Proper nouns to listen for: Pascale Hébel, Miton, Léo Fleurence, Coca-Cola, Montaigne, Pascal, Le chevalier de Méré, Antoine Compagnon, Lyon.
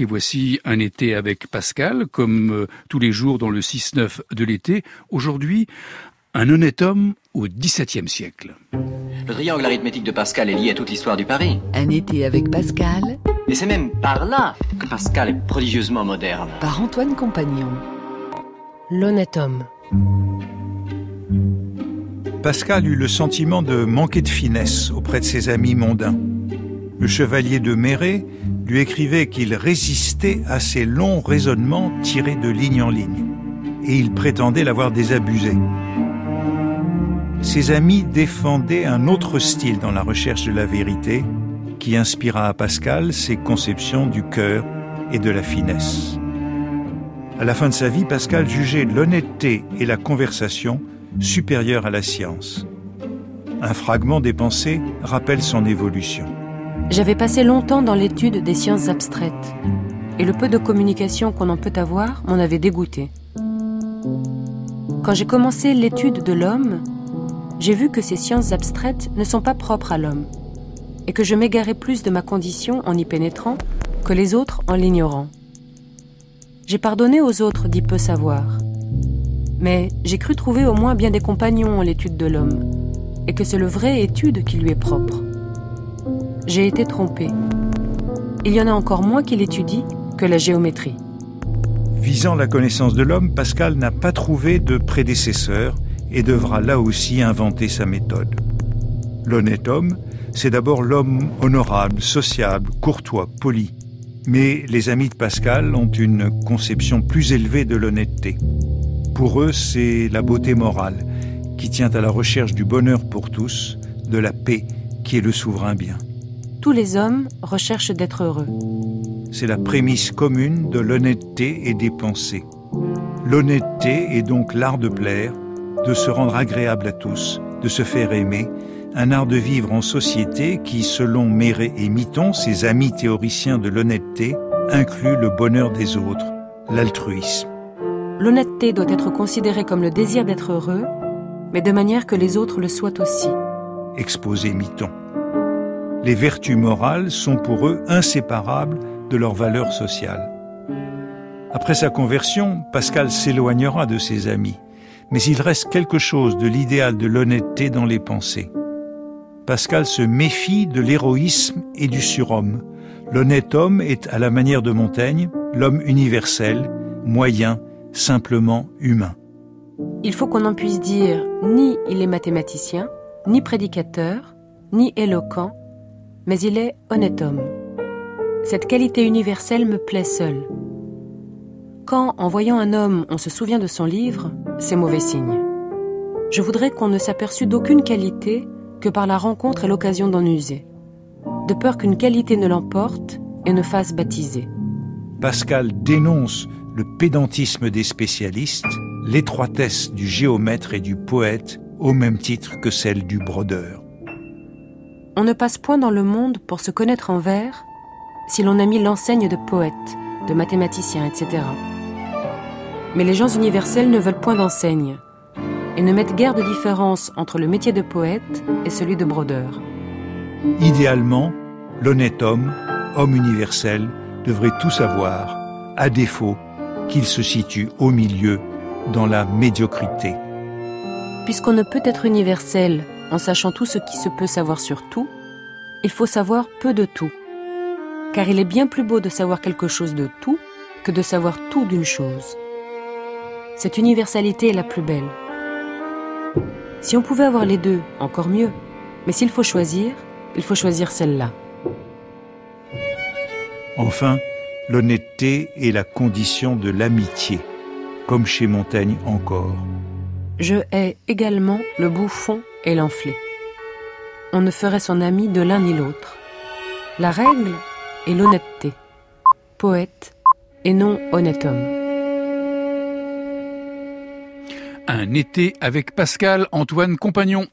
Et voici un été avec Pascal, comme tous les jours dans le 6-9 de l'été. Aujourd'hui, un honnête homme au XVIIe siècle. Le triangle arithmétique de Pascal est lié à toute l'histoire du Paris. Un été avec Pascal. Et c'est même par là que Pascal est prodigieusement moderne. Par Antoine Compagnon. L'honnête homme. Pascal eut le sentiment de manquer de finesse auprès de ses amis mondains. Le chevalier de Méré lui écrivait qu'il résistait à ses longs raisonnements tirés de ligne en ligne, et il prétendait l'avoir désabusé. Ses amis défendaient un autre style dans la recherche de la vérité, qui inspira à Pascal ses conceptions du cœur et de la finesse. À la fin de sa vie, Pascal jugeait l'honnêteté et la conversation supérieure à la science. Un fragment des pensées rappelle son évolution. J'avais passé longtemps dans l'étude des sciences abstraites, et le peu de communication qu'on en peut avoir m'en avait dégoûté. Quand j'ai commencé l'étude de l'homme, j'ai vu que ces sciences abstraites ne sont pas propres à l'homme, et que je m'égarais plus de ma condition en y pénétrant que les autres en l'ignorant. J'ai pardonné aux autres d'y peu savoir. Mais j'ai cru trouver au moins bien des compagnons en l'étude de l'homme, et que c'est le vrai étude qui lui est propre. J'ai été trompé. Il y en a encore moins qui l'étudie que la géométrie. Visant la connaissance de l'homme, Pascal n'a pas trouvé de prédécesseur et devra là aussi inventer sa méthode. L'honnête homme, c'est d'abord l'homme honorable, sociable, courtois, poli. Mais les amis de Pascal ont une conception plus élevée de l'honnêteté. Pour eux, c'est la beauté morale qui tient à la recherche du bonheur pour tous, de la paix qui est le souverain bien. Tous les hommes recherchent d'être heureux. C'est la prémisse commune de l'honnêteté et des pensées. L'honnêteté est donc l'art de plaire, de se rendre agréable à tous, de se faire aimer, un art de vivre en société qui, selon Méré et Miton, ses amis théoriciens de l'honnêteté, inclut le bonheur des autres, l'altruisme. L'honnêteté doit être considérée comme le désir d'être heureux, mais de manière que les autres le soient aussi. Exposé Miton. Les vertus morales sont pour eux inséparables de leurs valeurs sociales. Après sa conversion, Pascal s'éloignera de ses amis, mais il reste quelque chose de l'idéal de l'honnêteté dans les pensées. Pascal se méfie de l'héroïsme et du surhomme. L'honnête homme est, à la manière de Montaigne, l'homme universel, moyen, simplement humain. Il faut qu'on en puisse dire ni il est mathématicien, ni prédicateur, ni éloquent, mais il est honnête homme. Cette qualité universelle me plaît seule. Quand, en voyant un homme, on se souvient de son livre, c'est mauvais signe. Je voudrais qu'on ne s'aperçût d'aucune qualité que par la rencontre et l'occasion d'en user, de peur qu'une qualité ne l'emporte et ne fasse baptiser. Pascal dénonce le pédantisme des spécialistes, l'étroitesse du géomètre et du poète, au même titre que celle du brodeur. On ne passe point dans le monde pour se connaître en vers si l'on a mis l'enseigne de poète, de mathématicien, etc. Mais les gens universels ne veulent point d'enseigne et ne mettent guère de différence entre le métier de poète et celui de brodeur. Idéalement, l'honnête homme, homme universel, devrait tout savoir, à défaut qu'il se situe au milieu, dans la médiocrité. Puisqu'on ne peut être universel en sachant tout ce qui se peut savoir sur tout, il faut savoir peu de tout. Car il est bien plus beau de savoir quelque chose de tout que de savoir tout d'une chose. Cette universalité est la plus belle. Si on pouvait avoir les deux, encore mieux. Mais s'il faut choisir, il faut choisir celle-là. Enfin, l'honnêteté est la condition de l'amitié, comme chez Montaigne encore. Je hais également le bouffon et l'enflé. On ne ferait son ami de l'un ni l'autre. La règle est l'honnêteté, poète et non honnête homme. Un été avec Pascal, Antoine Compagnon.